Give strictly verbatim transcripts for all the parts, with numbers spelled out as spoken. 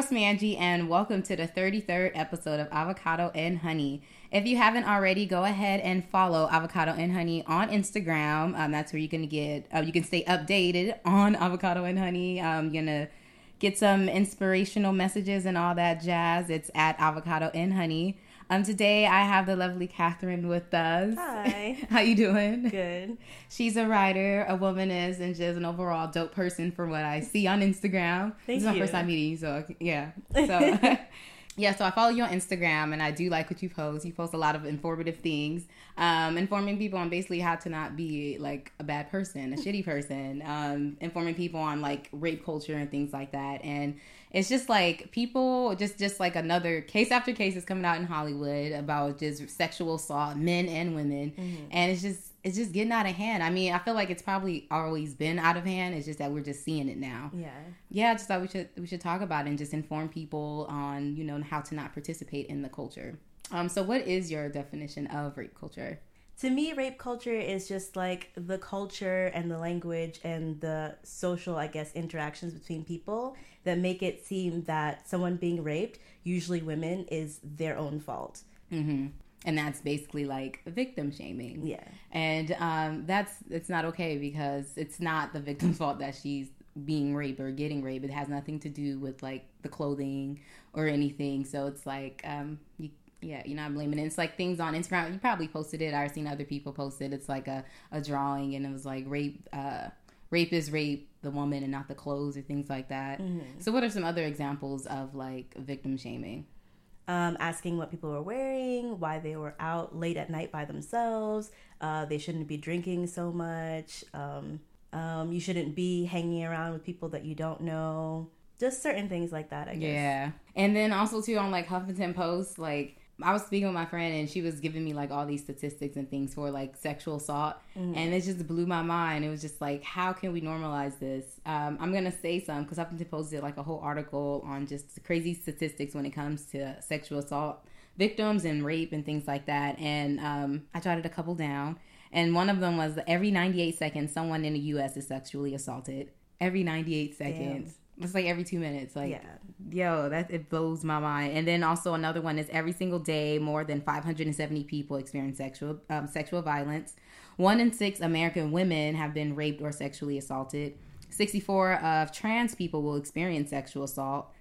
girl Smanji, and welcome to the thirty-third episode of Avocado and Honey. If you haven't already, go ahead and follow Avocado and Honey on Instagram. Um, that's where you're going to get, uh, you can stay updated on Avocado and Honey. Um, you're going to get some inspirational messages and all that jazz. It's at Avocado and Honey. Um, today I have the lovely Catherine with us. Hi. How you doing? Good. She's a writer, a womanist, and just an overall dope person from what I see on Instagram. Thank you. This is my first time meeting you, so yeah. So yeah, so I follow you on Instagram, and I do like what you post. You post a lot of informative things, um, informing people on basically how to not be like a bad person, a shitty person, um, informing people on like rape culture and things like that, and it's just like people, just just like another case after case is coming out in Hollywood about just sexual assault, men and women. Mm-hmm. And it's just it's just getting out of hand. I mean, I feel like it's probably always been out of hand. It's just that we're just seeing it now. Yeah. Yeah, I just thought we should we should talk about it and just inform people on, you know, how to not participate in the culture. Um. So what is your definition of rape culture? To me, rape culture is just like the culture and the language and the social, I guess, interactions between people that make it seem that someone being raped, usually women, is their own fault. Mm-hmm. And that's basically like victim shaming. Yeah. And um, that's it's not okay because it's not the victim's fault that she's being raped or getting raped. It has nothing to do with like the clothing or anything. So it's like um, you Yeah, you know, I'm blaming it. It's like things on Instagram. You probably posted it. I've seen other people post it. It's like a, a drawing, and it was like rape, uh, rape is rape, the woman, and not the clothes or things like that. Mm-hmm. So what are some other examples of like victim shaming? Um, asking what people were wearing, why they were out late at night by themselves. Uh, they shouldn't be drinking so much. Um, um, you shouldn't be hanging around with people that you don't know. Just certain things like that, I guess. Yeah. And then also, too, on like Huffington Post, like, I was speaking with my friend, and she was giving me like all these statistics and things for like sexual assault. Mm. And it just blew my mind. It was just like, how can we normalize this? Um, I'm going to say some because I've posted like a whole article on just crazy statistics when it comes to sexual assault victims and rape and things like that. And um, I jotted a couple down. And one of them was that every ninety-eight seconds, someone in the U S is sexually assaulted. Every ninety-eight seconds. Damn. It's like every two minutes. Like, yeah. yo, that it blows my mind. And then also another one is every single day, more than five hundred seventy people experience sexual um, sexual violence. One in six American women have been raped or sexually assaulted. sixty-four of trans people will experience sexual assault.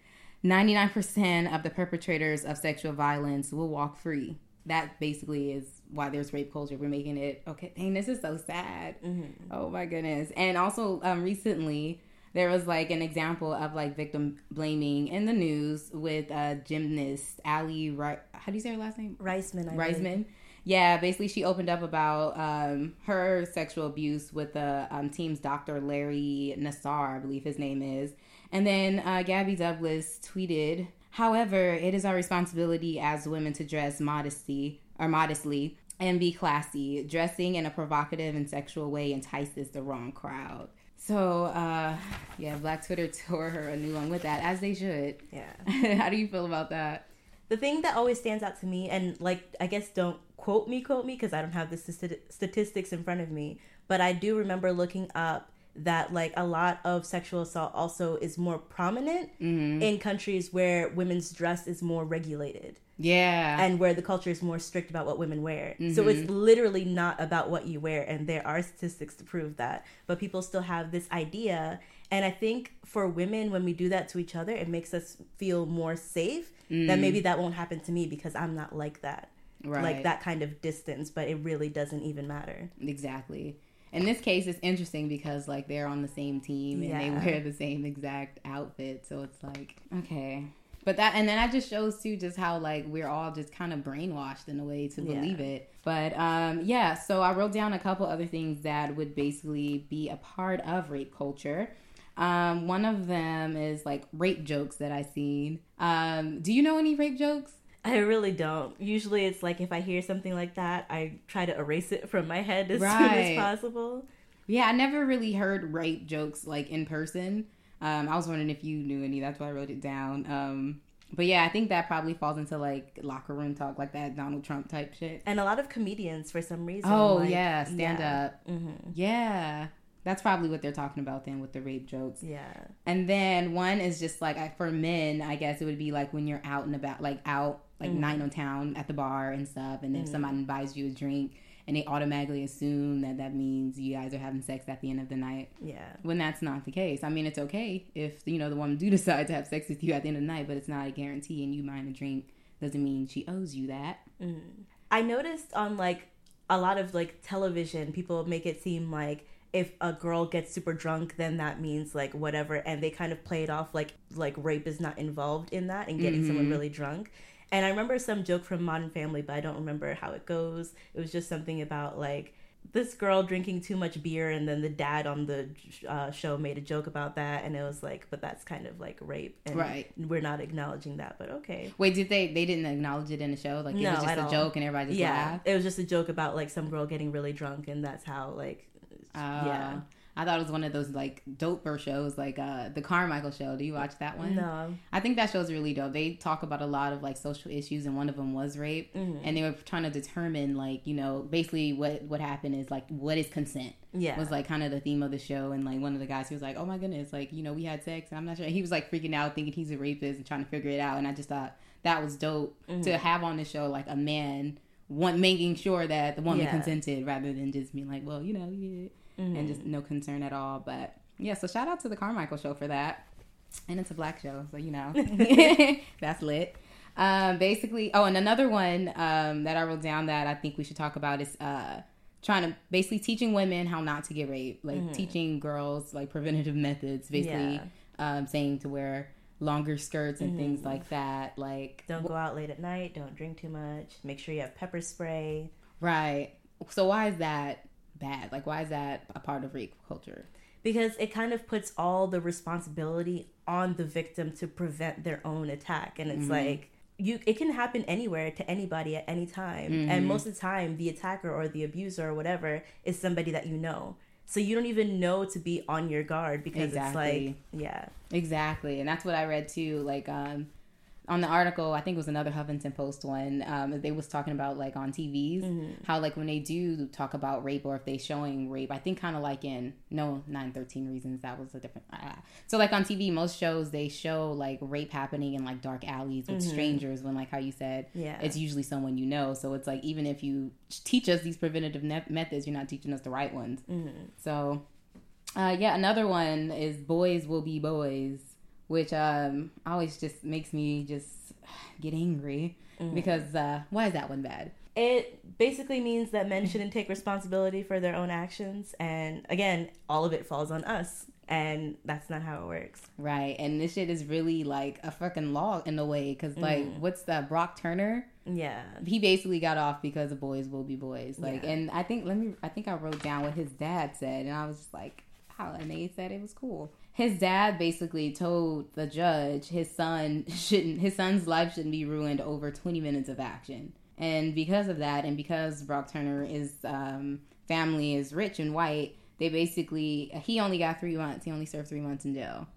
ninety-nine percent of the perpetrators of sexual violence will walk free. That basically is why there's rape culture. We're making it, okay, dang, this is so sad. Mm-hmm. Oh, my goodness. And also um, recently, there was like an example of like victim blaming in the news with a gymnast, Ali, Re- how do you say her last name? Reisman. I Reisman. Believe. Yeah, basically she opened up about um, her sexual abuse with the um, team's doctor, Larry Nassar, I believe his name is. And then uh, Gabby Douglas tweeted, however, it is our responsibility as women to dress modesty or modestly and be classy. Dressing in a provocative and sexual way entices the wrong crowd. So, uh, yeah, Black Twitter tore her a new one with that, as they should. Yeah. How do you feel about that? The thing that always stands out to me, and, like, I guess don't quote me, quote me, because I don't have the st- statistics in front of me, but I do remember looking up that, like, a lot of sexual assault also is more prominent mm-hmm. in countries where women's dress is more regulated. Yeah. And where the culture is more strict about what women wear. Mm-hmm. So it's literally not about what you wear. And there are statistics to prove that. But people still have this idea. And I think for women, when we do that to each other, it makes us feel more safe. Mm. That maybe that won't happen to me because I'm not like that. Right. Like that kind of distance. But it really doesn't even matter. Exactly. In this case, it's interesting because, like, they're on the same team and yeah. they wear the same exact outfit. So it's like, okay. But that, and then that just shows, too, just how, like, we're all just kind of brainwashed in a way to believe yeah. it. But, um, yeah, so I wrote down a couple other things that would basically be a part of rape culture. Um, one of them is, like, rape jokes that I've seen. Um, do you know any rape jokes? I really don't. Usually it's, like, if I hear something like that, I try to erase it from my head as right. soon as possible. Yeah, I never really heard rape jokes, like, in person. Um, I was wondering if you knew any. That's why I wrote it down. Um, but yeah, I think that probably falls into like locker room talk, like that Donald Trump type shit. And a lot of comedians for some reason. Oh like, yeah, stand yeah. up. Mm-hmm. Yeah. That's probably what they're talking about then with the rape jokes. Yeah. And then one is just like, I, for men, I guess it would be like when you're out and about, like out, like mm-hmm. night on town at the bar and stuff. And mm-hmm. if somebody buys you a drink and they automatically assume that that means you guys are having sex at the end of the night. Yeah. When that's not the case. I mean, it's okay if, you know, the woman do decide to have sex with you at the end of the night, but it's not a guarantee. And you buying a drink doesn't mean she owes you that. Mm-hmm. I noticed on like a lot of like television, people make it seem like, if a girl gets super drunk, then that means like whatever, and they kind of play it off like like rape is not involved in that and getting mm-hmm. someone really drunk. And I remember some joke from Modern Family, but I don't remember how it goes. It was just something about like this girl drinking too much beer, and then the dad on the uh, show made a joke about that, and it was like, but that's kind of like rape, and right. we're not acknowledging that. But okay, wait, did they? They didn't acknowledge it in the show. Like it no, was just a all. joke, and everybody just yeah, laughed. It was just a joke about like some girl getting really drunk, and that's how like. Uh, yeah, I thought it was one of those like doper shows, like uh, The Carmichael Show. Do you watch that one? No. I think that show's really dope. They talk about a lot of like social issues, and one of them was rape. Mm-hmm. And they were trying to determine like, you know, basically what, what happened is like, what is consent? Yeah. Was like kind of the theme of the show. And like one of the guys, he was like, oh my goodness, like, you know, we had sex and I'm not sure. He was like freaking out thinking he's a rapist and trying to figure it out. And I just thought that was dope mm-hmm. to have on the show, like a man one, making sure that the woman yeah. consented rather than just being like, well, you know, yeah. Mm-hmm. And just no concern at all. But yeah, so shout out to The Carmichael Show for that. And it's a black show, so you know, that's lit. Um, basically, oh, and another one um, that I wrote down that I think we should talk about is uh, trying to basically teaching women how not to get raped, like mm-hmm. teaching girls like preventative methods, basically yeah. um, saying to wear longer skirts and mm-hmm. things like that. Like, don't go out late at night, don't drink too much, make sure you have pepper spray. Right. So why is that bad? Like, why is that a part of rape culture? Because it kind of puts all the responsibility on the victim to prevent their own attack. And it's mm-hmm. like, you, it can happen anywhere to anybody at any time. Mm-hmm. And most of the time, the attacker or the abuser or whatever is somebody that you know. So you don't even know to be on your guard because exactly. it's like, yeah. Exactly. And that's what I read too. Like um, on the article, I think it was another Huffington Post one, um, they was talking about like on T Vs, mm-hmm. how like when they do talk about rape or if they showing rape, I think kind of like in, no, nine thirteen Reasons, that was a different. Ah. So like on T V, most shows, they show like rape happening in like dark alleys with mm-hmm. strangers when like how you said, yeah. it's usually someone you know. So it's like, even if you teach us these preventative ne- methods, you're not teaching us the right ones. Mm-hmm. So uh, yeah, another one is boys will be boys. Which um, always just makes me just get angry mm. because uh, why is that one bad? It basically means that men shouldn't take responsibility for their own actions. And again, all of it falls on us. And that's not how it works. Right. And this shit is really like a fucking law in a way. Because like, mm. what's that? Brock Turner? Yeah. He basically got off because the boys will be boys. Like, yeah. And I think, let me, I think I wrote down what his dad said. And I was just like, how? And they said it was cool. His dad basically told the judge his son shouldn't, his son's life shouldn't be ruined over twenty minutes of action. And because of that, and because Brock Turner is, um, family is rich and white, they basically, he only got three months. He only served three months in jail.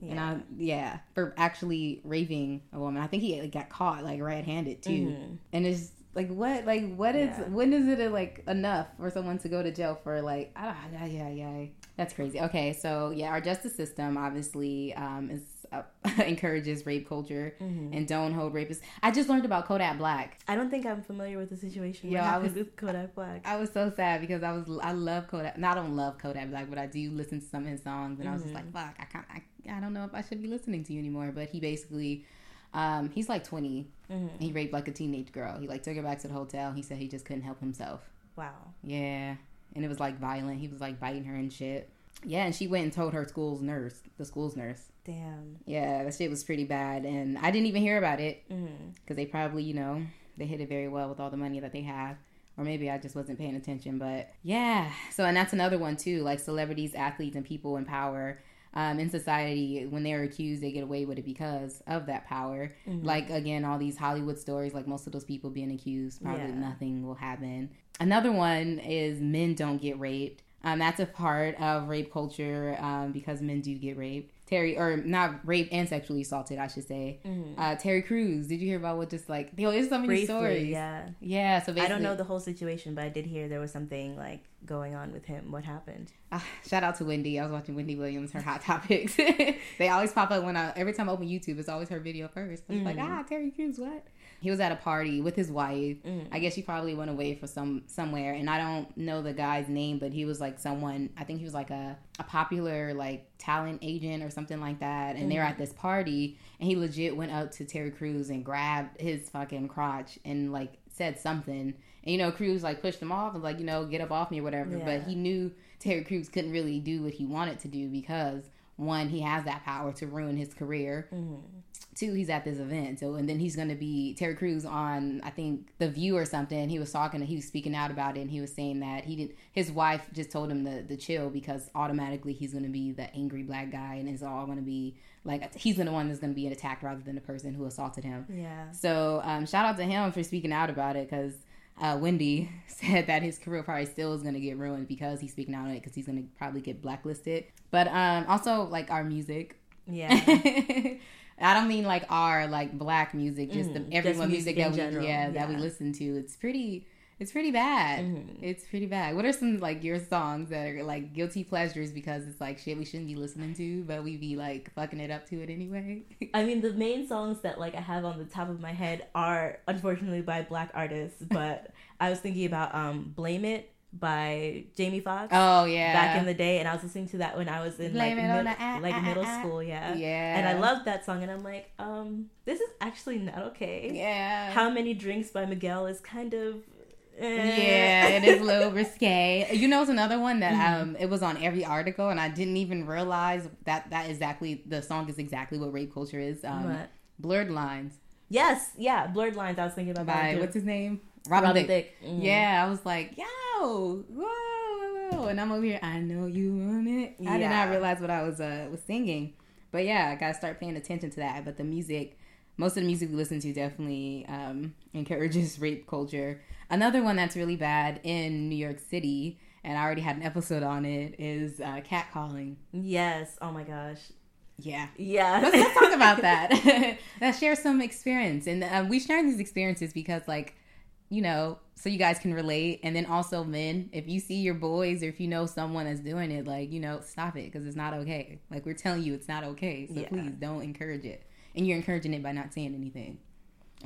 Yeah. And I, yeah, for actually raping a woman. I think he got caught like red handed too. Mm-hmm. And it's like, what, like, what is, yeah. when is it like enough for someone to go to jail for like, ah, yeah, yeah, yeah. That's crazy. Okay, so yeah, our justice system obviously um, is uh, encourages rape culture mm-hmm. and don't hold rapists. I just learned about Kodak Black. I don't think I'm familiar with the situation. Yeah, I was with Kodak Black. I was so sad because I was I love Kodak. No, I don't love Kodak Black, but I do listen to some of his songs, and mm-hmm. I was just like, fuck, I can't. I, I don't know if I should be listening to you anymore. But he basically, um, he's like twenty. Mm-hmm. And he raped like a teenage girl. He like took her back to the hotel. He said he just couldn't help himself. Wow. Yeah. And it was, like, violent. He was, like, biting her and shit. Yeah, and she went and told her school's nurse, the school's nurse. Damn. Yeah, that shit was pretty bad. And I didn't even hear about it. Because mm-hmm. they probably, you know, they hid it very well with all the money that they have. Or maybe I just wasn't paying attention. But, yeah. So, and that's another one, too. Like, celebrities, athletes, and people in power um, in society, when they're accused, they get away with it because of that power. Mm-hmm. Like, again, all these Hollywood stories, like, most of those people being accused, probably yeah. nothing will happen. Another one is men don't get raped. Um, that's a part of rape culture um, because men do get raped. Terry, or not raped and sexually assaulted, I should say. Mm-hmm. Uh, Terry Crews. Did you hear about what just like, yo, there's so many Briefly, stories. Yeah. Yeah. So basically, I don't know the whole situation, but I did hear there was something like going on with him. What happened? Uh, shout out to Wendy. I was watching Wendy Williams, her Hot Topics. They always pop up when I, every time I open YouTube, it's always her video first. I was mm-hmm. like, ah, Terry Crews, what? He was at a party with his wife. Mm-hmm. I guess she probably went away for some somewhere. And I don't know the guy's name, but he was like someone, I think he was like a, a popular like talent agent or something. Something like that, and mm-hmm. they were at this party, and he legit went up to Terry Crews and grabbed his fucking crotch and like said something, and you know Crews like pushed him off and like, you know, get up off me or whatever. Yeah. But he knew Terry Crews couldn't really do what he wanted to do because one, he has that power to ruin his career. Mm-hmm. Two, he's at this event, so and then he's gonna be Terry Crews on I think The View or something. He was talking, he was speaking out about it, and he was saying that he didn't. His wife just told him to, to chill because automatically he's gonna be the angry black guy, and it's all gonna be like he's the one that's gonna be an attack rather than the person who assaulted him. Yeah. So um, shout out to him for speaking out about it because uh, Wendy said that his career probably still is gonna get ruined because he's speaking out on it because he's gonna probably get blacklisted. But um, also like our music. Yeah. I don't mean like our like black music, just mm-hmm. the everyone just music, music that we general. yeah that yeah. we listen to. It's pretty, it's pretty bad. Mm-hmm. It's pretty bad. What are some like your songs that are like guilty pleasures because it's like shit we shouldn't be listening to, but we be like fucking it up to it anyway? I mean, the main songs that like I have on the top of my head are unfortunately by black artists, but I was thinking about um "Blame It" by Jamie Foxx. Oh yeah, back in the day, and I was listening to that when I was in like, mid- the, like uh, middle uh, school. Yeah, yeah. And I loved that song, and I'm like, um, this is actually not okay. Yeah. How Many Drinks by Miguel is kind of. Yeah, it is a little risque. You know, it's another one that um, it was on every article, and I didn't even realize that that exactly the song is exactly what rape culture is. Um, what? Blurred Lines. Yes, yeah, Blurred Lines. I was thinking about by what's his name. Robin, Robin Thicke. Thicke. Mm. Yeah, I was like, yo, whoa, and I'm over here, I know you want it. Yeah. I did not realize what I was uh, was singing. But yeah, I gotta start paying attention to that. But the music, most of the music we listen to definitely um, encourages rape culture. Another one that's really bad in New York City, and I already had an episode on it, is uh, catcalling. Yes, oh my gosh. Yeah. Yeah. Let's, let's talk about that. Let's share some experience. And uh, we share these experiences because like, you know, so you guys can relate. And then also men, if you see your boys or if you know someone that's doing it, like, you know, stop it because it's not okay. Like we're telling you it's not okay. So yeah. Please don't encourage it. And you're encouraging it by not saying anything.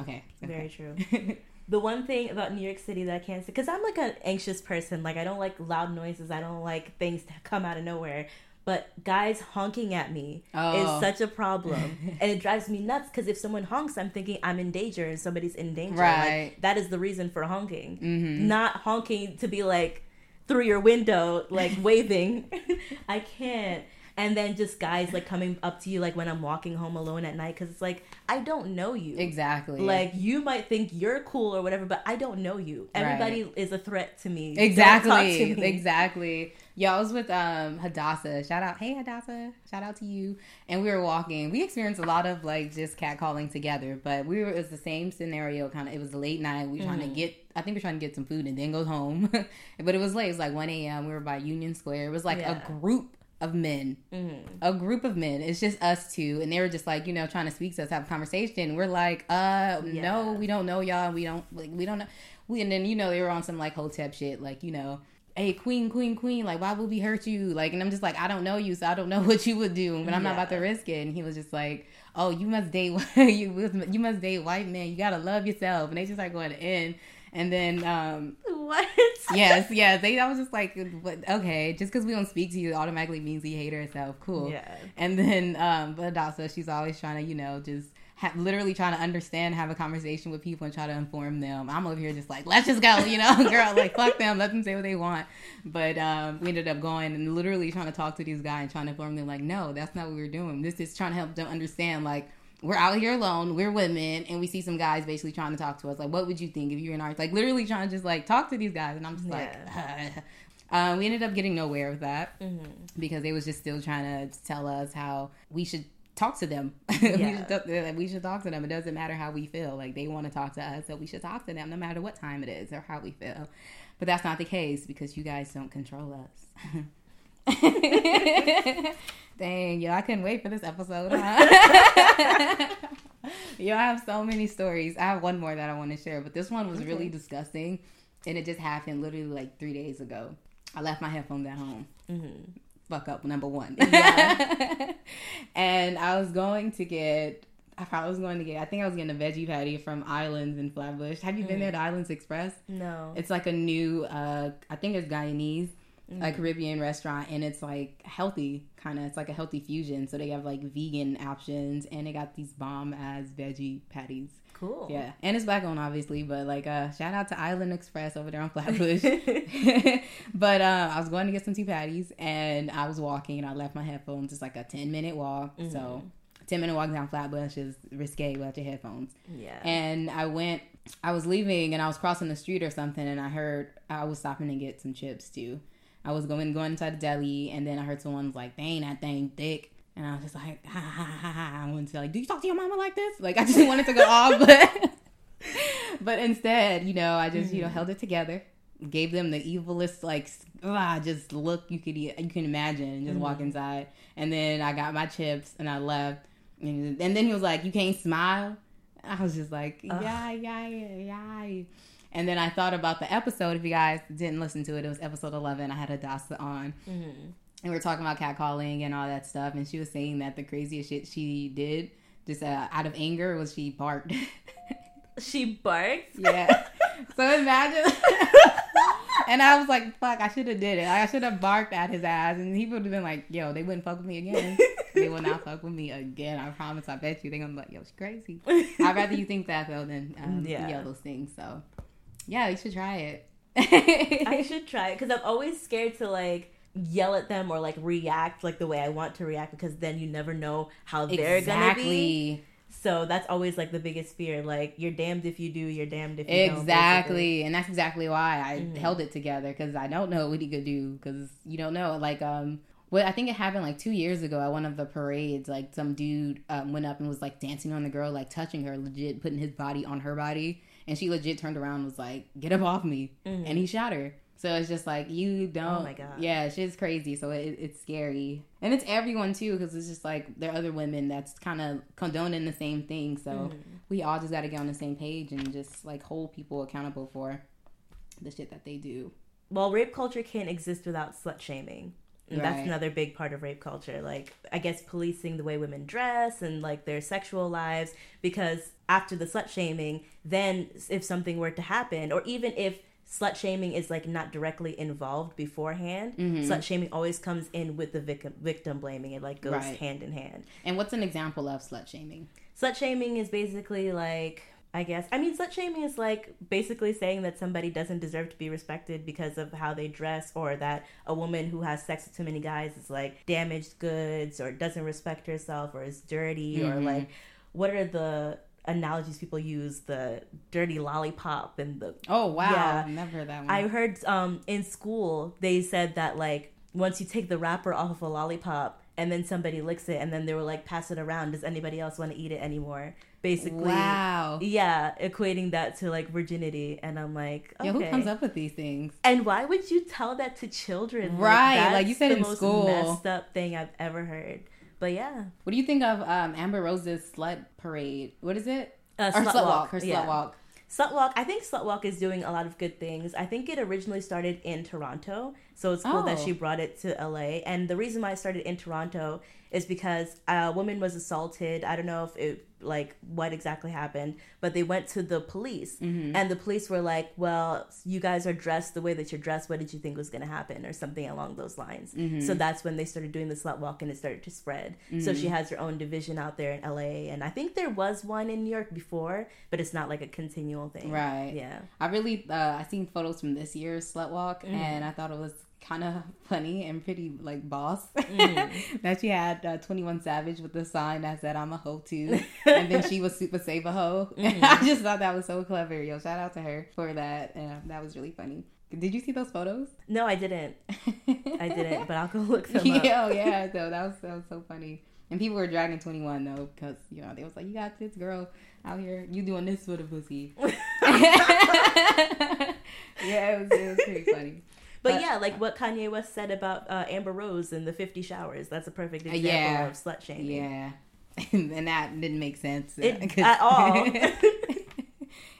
Okay. okay. Very true. The one thing about New York City that I can't say, because I'm like an anxious person. Like I don't like loud noises. I don't like things to come out of nowhere. But guys honking at me oh. is such a problem. And it drives me nuts because if someone honks, I'm thinking I'm in danger and somebody's in danger. Right. Like, that is the reason for honking. Mm-hmm. Not honking to be like through your window, like waving. I can't. And then just guys like coming up to you like when I'm walking home alone at night because it's like, I don't know you. Exactly. Like you might think you're cool or whatever, but I don't know you. Everybody right. is a threat to me. Exactly. Don't talk to me. Exactly. Yeah, I was with um, Hadassah. Shout out. Hey, Hadassah. Shout out to you. And we were walking. We experienced a lot of, like, just catcalling together. But we were, it was the same scenario. Kind of. It was late night. We were mm-hmm. trying to get, I think we were trying to get some food and then go home. But it was late. It was like one a.m. We were by Union Square. It was like yeah. a group of men. Mm-hmm. A group of men. It's just us two. And they were just, like, you know, trying to speak to us, have a conversation. We're like, uh, yeah. no, we don't know y'all. We don't, like, we don't know. We, and then, you know, they were on some, like, hotep shit. Like, you know. Hey, queen, queen, queen, like, why would we hurt you? Like, and I'm just like, I don't know you, so I don't know what you would do, but I'm yeah. not about to risk it. And he was just like, oh, you must date you, you must date white men. You got to love yourself. And they just like going in. And then, um, what? yes, yes. They, I was just like, what? Okay, just because we don't speak to you automatically means you hate herself. Cool. Yeah. And then, um, but Adasa, she's always trying to, you know, just. Ha- literally trying to understand, have a conversation with people and try to inform them. I'm over here just like, let's just go, you know, girl, like, fuck them, let them say what they want. But um, we ended up going and literally trying to talk to these guys and trying to inform them, like, no, that's not what we were doing. This is trying to help them understand, like, we're out here alone, we're women, and we see some guys basically trying to talk to us. Like, what would you think if you were in our, like, literally trying to just, like, talk to these guys. And I'm just yeah. like, uh, we ended up getting nowhere with that mm-hmm. because they was just still trying to tell us how we should talk to them. Yeah. we, should, like, we should talk to them. It doesn't matter how we feel. Like, they want to talk to us, so we should talk to them no matter what time it is or how we feel. But that's not the case because you guys don't control us. Dang, y'all couldn't wait for this episode, huh? Yo, I have so many stories. I have one more that I want to share, but this one was okay. really disgusting, and it just happened literally like three days ago. I left my headphones at home. Mm-hmm. Fuck up, number one. Yeah. And I was going to get, I probably was going to get, I think I was getting a veggie patty from Islands in Flatbush. Have you mm. been there to Islands Express? No. It's like a new, uh, I think it's Guyanese, mm. a Caribbean restaurant, and it's like healthy, kind of. It's like a healthy fusion. So they have like vegan options, and they got these bomb ass veggie patties. Cool. Yeah. And it's black owned, obviously, but like, uh, shout out to Island Express over there on Flatbush. But uh, I was going to get some two patties, and I was walking, and I left my headphones. It's like a ten minute walk. Mm-hmm. So, ten minute walk down Flatbush is risque without your headphones. Yeah. And I went, I was leaving, and I was crossing the street or something, and I heard, I was stopping to get some chips too. I was going, going inside the deli, and then I heard someone was like, dang, that thing thick. And I was just like, ha, ha, ha, ha. I wanted to like, do you talk to your mama like this? Like, I just wanted to go off, but, but instead, you know, I just, mm-hmm. you know, held it together, gave them the evilest, like, ah, just look you could you can imagine, and just mm-hmm. walk inside. And then I got my chips, and I left. And, and then he was like, you can't smile? I was just like, yeah, yeah, yeah, yeah. And then I thought about the episode. If you guys didn't listen to it, it was episode eleven. I had Hadassah on. Mm-hmm. And we were talking about catcalling and all that stuff. And she was saying that the craziest shit she did, just uh, out of anger, was she barked. She barked? Yeah. So imagine. And I was like, fuck, I should have did it. I should have barked at his ass. And he would have been like, yo, they wouldn't fuck with me again. They will not fuck with me again. I promise. I bet you. They're going to be like, yo, she's crazy. I'd rather you think that, though, than um, yeah. yell those things. So, yeah, you should try it. I should try it. Because I'm always scared to, like, yell at them or like react like the way I want to react, because then you never know how they're exactly. gonna be. So that's always like the biggest fear. Like, you're damned if you do, you're damned if you exactly. don't. Exactly, and that's exactly why I mm-hmm. held it together, because I don't know what he could do, because you don't know. Like, um, what I think it happened like two years ago at one of the parades. Like, some dude um, went up and was like dancing on the girl, like touching her, legit putting his body on her body, and she legit turned around and was like, "Get up off me!" Mm-hmm. And he shot her. So it's just like, you don't. Oh my God. Yeah, shit's crazy. So it, it's scary. And it's everyone too, because it's just like there are other women that's kind of condoning the same thing. So mm-hmm. we all just got to get on the same page and just like hold people accountable for the shit that they do. Well, rape culture can't exist without slut shaming. And right. that's another big part of rape culture. Like, I guess policing the way women dress and like their sexual lives, because after the slut shaming, then if something were to happen, or even if slut shaming is like not directly involved beforehand, mm-hmm. slut shaming always comes in with the victim victim blaming. It like goes right. hand in hand. And what's an example of slut shaming? Slut shaming is basically like, I guess, I mean, slut shaming is like basically saying that somebody doesn't deserve to be respected because of how they dress, or that a woman who has sex with too many guys is like damaged goods, or doesn't respect herself, or is dirty, mm-hmm. or like, what are the analogies people use? The dirty lollipop and the oh wow yeah. I've never heard that one. I heard um in school they said that like once you take the wrapper off of a lollipop and then somebody licks it, and then they were like, pass it around, does anybody else want to eat it anymore? Basically, wow, yeah, equating that to like virginity. And I'm like, okay. Yo, who comes up with these things? And why would you tell that to children? Right, like, like you said, the in most school messed up thing I've ever heard. But yeah. What do you think of um, Amber Rose's slut parade? What is it? Uh, or slut, slut walk. walk. Her slut yeah. walk. Slut walk. I think slut walk is doing a lot of good things. I think it originally started in Toronto. So it's cool oh. that she brought it to L A. And the reason why it started in Toronto is because a woman was assaulted. I don't know if it, like, what exactly happened, but they went to the police. Mm-hmm. And the police were like, well, you guys are dressed the way that you're dressed. What did you think was going to happen? Or something along those lines. Mm-hmm. So that's when they started doing the slut walk, and it started to spread. Mm-hmm. So she has her own division out there in L A. And I think there was one in New York before, but it's not like a continual thing. Right. Yeah. I really, uh, I seen photos from this year's slut walk, mm-hmm. and I thought it was kind of funny and pretty like boss mm. that she had uh, twenty-one Savage with the sign that said I'm a hoe too, and then she was super save a hoe. Mm-hmm. I just thought that was so clever. Yo, shout out to her for that. Yeah, that was really funny. Did you see those photos? No, I didn't. I didn't, but I'll go look them up. Yo, yeah, so that was, that was so funny. And people were dragging twenty-one though, because you know they was like, you got this girl out here, you doing this for the pussy. Yeah, it was, it was pretty funny. But, but yeah, like what Kanye West said about uh, Amber Rose in the fifty Showers. That's a perfect example yeah. of slut shaming. Yeah. And that didn't make sense. It, at all.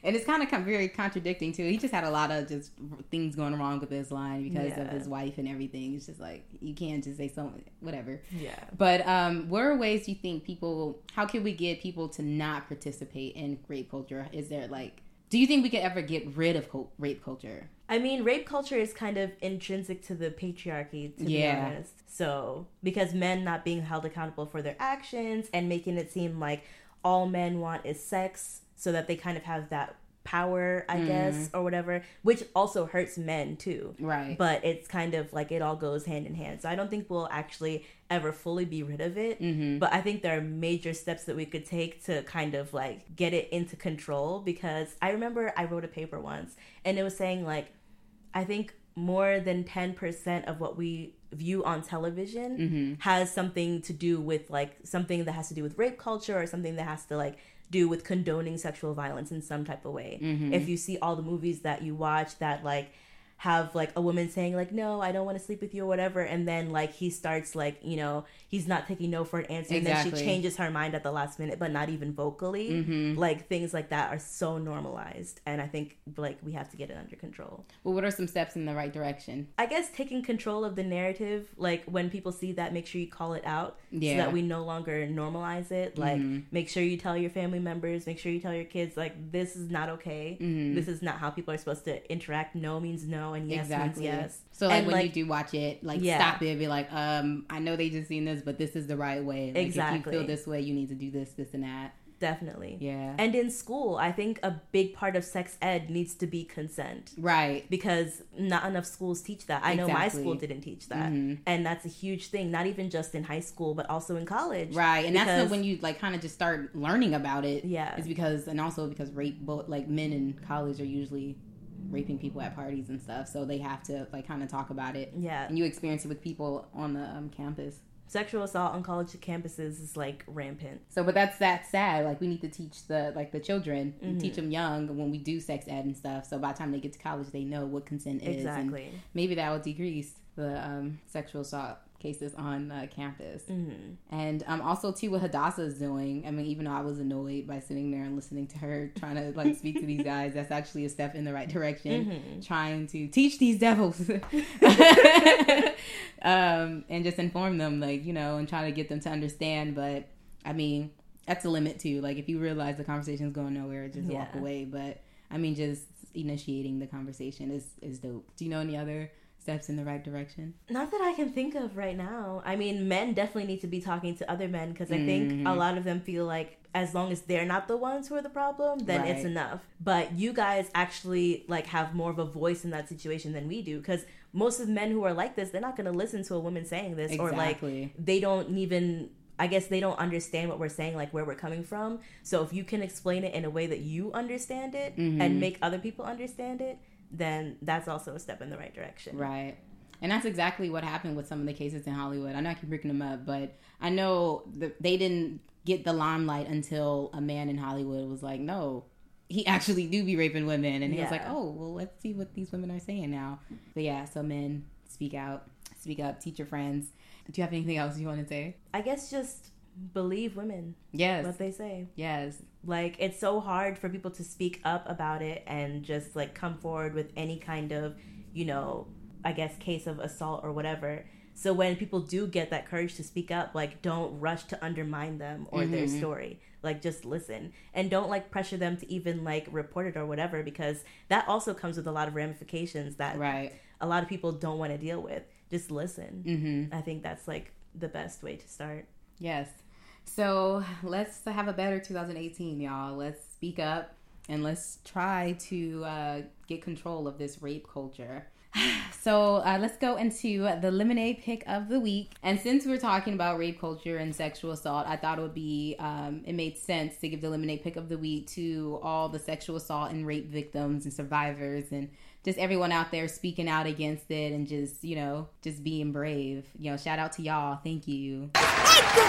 And it's kind of very contradicting, too. He just had a lot of just things going wrong with his line because yeah. of his wife and everything. It's just like, you can't just say something, whatever. Yeah. But um, what are ways you think people, how can we get people to not participate in rape culture? Is there like, do you think we could ever get rid of rape culture? I mean, rape culture is kind of intrinsic to the patriarchy, to yeah. be honest. So, because men not being held accountable for their actions and making it seem like all men want is sex, so that they kind of have that power, I mm. guess, or whatever, which also hurts men too. Right. But it's kind of like it all goes hand in hand. So I don't think we'll actually ever fully be rid of it. Mm-hmm. But I think there are major steps that we could take to kind of like get it into control, because I remember I wrote a paper once and it was saying like, I think more than ten percent of what we view on television mm-hmm. has something to do with like something that has to do with rape culture or something that has to like do with condoning sexual violence in some type of way. Mm-hmm. If you see all the movies that you watch that like have like a woman saying like, no, I don't want to sleep with you or whatever, and then like he starts like, you know, he's not taking no for an answer, exactly. and then she changes her mind at the last minute, but not even vocally. Mm-hmm. Like things like that are so normalized, and I think like we have to get it under control. Well, what are some steps in the right direction? I guess taking control of the narrative, like when people see that, make sure you call it out yeah. so that we no longer normalize it. Like mm-hmm. make sure you tell your family members, make sure you tell your kids like, this is not okay. Mm-hmm. This is not how people are supposed to interact. No means no. And yes exactly. means yes. So like and, when like, you do watch it, like yeah. stop it and be like, um, I know they just seen this, but this is the right way. Like, exactly. If you feel this way, you need to do this, this, and that. Definitely. Yeah. And in school, I think a big part of sex ed needs to be consent. Right. Because not enough schools teach that. I exactly. know my school didn't teach that. Mm-hmm. And that's a huge thing, not even just in high school, but also in college. Right. And because, that's when you like kind of just start learning about it. Yeah. Is because, and also because rape, both like men in college are usually raping people at parties and stuff, so they have to like kind of talk about it. Yeah. And you experience it with people on the um, campus. Sexual assault on college campuses is like rampant. So, but that's that's sad. Like we need to teach the like the children, mm-hmm. teach them young when we do sex ed and stuff. So by the time they get to college, they know what consent is. Exactly. And maybe that will decrease the um, sexual assault cases on uh, campus. Mm-hmm. And um, also too what Hadassah is doing. I mean, even though I was annoyed by sitting there and listening to her trying to like speak to these guys, that's actually a step in the right direction. Mm-hmm. Trying to teach these devils um, and just inform them, like, you know, and trying to get them to understand. But I mean, that's a limit too. Like if you realize the conversation's going nowhere, just yeah. walk away. But I mean, just initiating the conversation is, is dope. Do you know any other steps in the right direction? Not that I can think of right now. I mean, men definitely need to be talking to other men, because I mm-hmm. think a lot of them feel like as long as they're not the ones who are the problem, then right. it's enough. But you guys actually like have more of a voice in that situation than we do, because most of the men who are like this, they're not going to listen to a woman saying this exactly. or like they don't even, I guess they don't understand what we're saying, like where we're coming from. So if you can explain it in a way that you understand it mm-hmm. and make other people understand it, then that's also a step in the right direction. Right. And that's exactly what happened with some of the cases in Hollywood. I know I keep picking them up, but I know the, they didn't get the limelight until a man in Hollywood was like, no, he actually do be raping women. And he yeah. was like, oh, well, let's see what these women are saying now. But yeah, so men, speak out, speak up, teach your friends. Do you have anything else you want to say? I guess just believe women. Yes. What they say. Yes. Like, it's so hard for people to speak up about it and just, like, come forward with any kind of, you know, I guess, case of assault or whatever. So when people do get that courage to speak up, like, don't rush to undermine them or mm-hmm. their story. Like, just listen. And don't, like, pressure them to even, like, report it or whatever, because that also comes with a lot of ramifications that right. a lot of people don't want to deal with. Just listen. Mm-hmm. I think that's, like, the best way to start. Yes. So let's have a better two thousand eighteen, y'all. Let's speak up and let's try to uh, get control of this rape culture. So uh, let's go into the lemonade pick of the week. And since we're talking about rape culture and sexual assault, I thought it would be, um, it made sense to give the lemonade pick of the week to all the sexual assault and rape victims and survivors and just everyone out there speaking out against it and just, you know, just being brave. You know, shout out to y'all. Thank you. Thank you.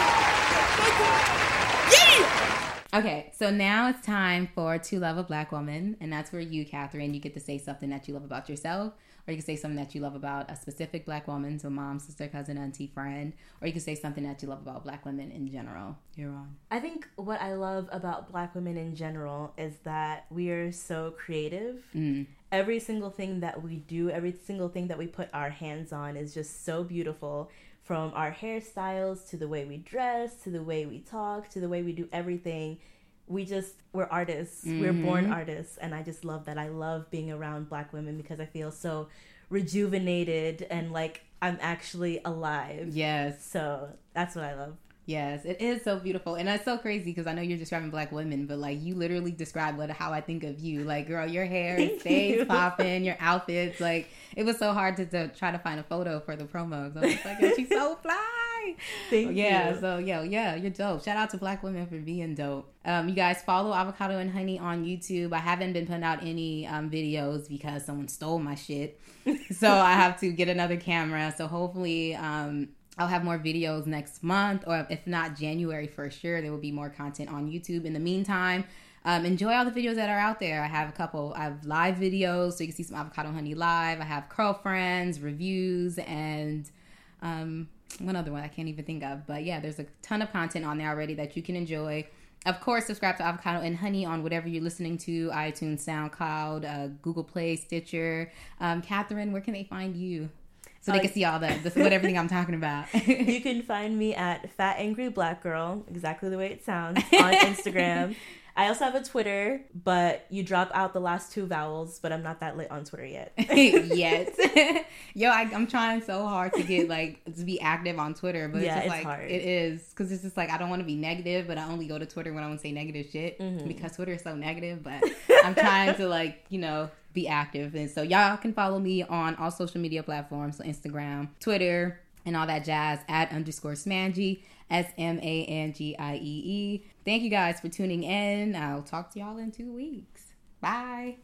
Thank you. Yeah! Okay, so now it's time for To Love a Black Woman, and that's where you, Catherine, you get to say something that you love about yourself, or you can say something that you love about a specific black woman, so mom, sister, cousin, auntie, friend, or you can say something that you love about black women in general. You're on. I think what I love about black women in general is that we are so creative. Mm. Every single thing that we do, every single thing that we put our hands on is just so beautiful. From our hairstyles to the way we dress, to the way we talk, to the way we do everything. We just, we're artists. Mm-hmm. We're born artists. And I just love that. I love being around black women because I feel so rejuvenated and like I'm actually alive. Yes. So that's what I love. Yes, it is so beautiful. And that's so crazy because I know you're describing black women, but like you literally described what, how I think of you. Like, girl, your hair is stays popping, your outfits. Like, it was so hard to, to try to find a photo for the promo. So I was like, oh, she's so fly. Thank yeah, you. Yeah, so yeah, yeah, you're dope. Shout out to black women for being dope. Um, you guys follow Avocado and Honey on YouTube. I haven't been putting out any um, videos because someone stole my shit. So I have to get another camera. So hopefully... Um, I'll have more videos next month, or if not January for sure, there will be more content on YouTube. In the meantime, um, enjoy all the videos that are out there. I have a couple. I have live videos, so you can see some Avocado Honey live. I have curl friends, reviews, and um, one other one I can't even think of. But yeah, there's a ton of content on there already that you can enjoy. Of course, subscribe to Avocado and Honey on whatever you're listening to, iTunes, SoundCloud, uh, Google Play, Stitcher. Um, Catherine, where can they find you? So they can see all the, the what everything I'm talking about. You can find me at Fat Angry Black Girl, exactly the way it sounds, on Instagram. I also have a Twitter, but you drop out the last two vowels, but I'm not that lit on Twitter yet. Yes. Yo, I, I'm trying so hard to get, like, to be active on Twitter, but yeah, it's just, it's like, hard. It is, because it's just like, I don't want to be negative, but I only go to Twitter when I want to say negative shit, mm-hmm. because Twitter is so negative, but I'm trying to, like, you know, be active. And so y'all can follow me on all social media platforms, so Instagram, Twitter, and all that jazz at underscore Smangie, S M A N G I E E. Thank you guys for tuning in. I'll talk to y'all in two weeks. Bye.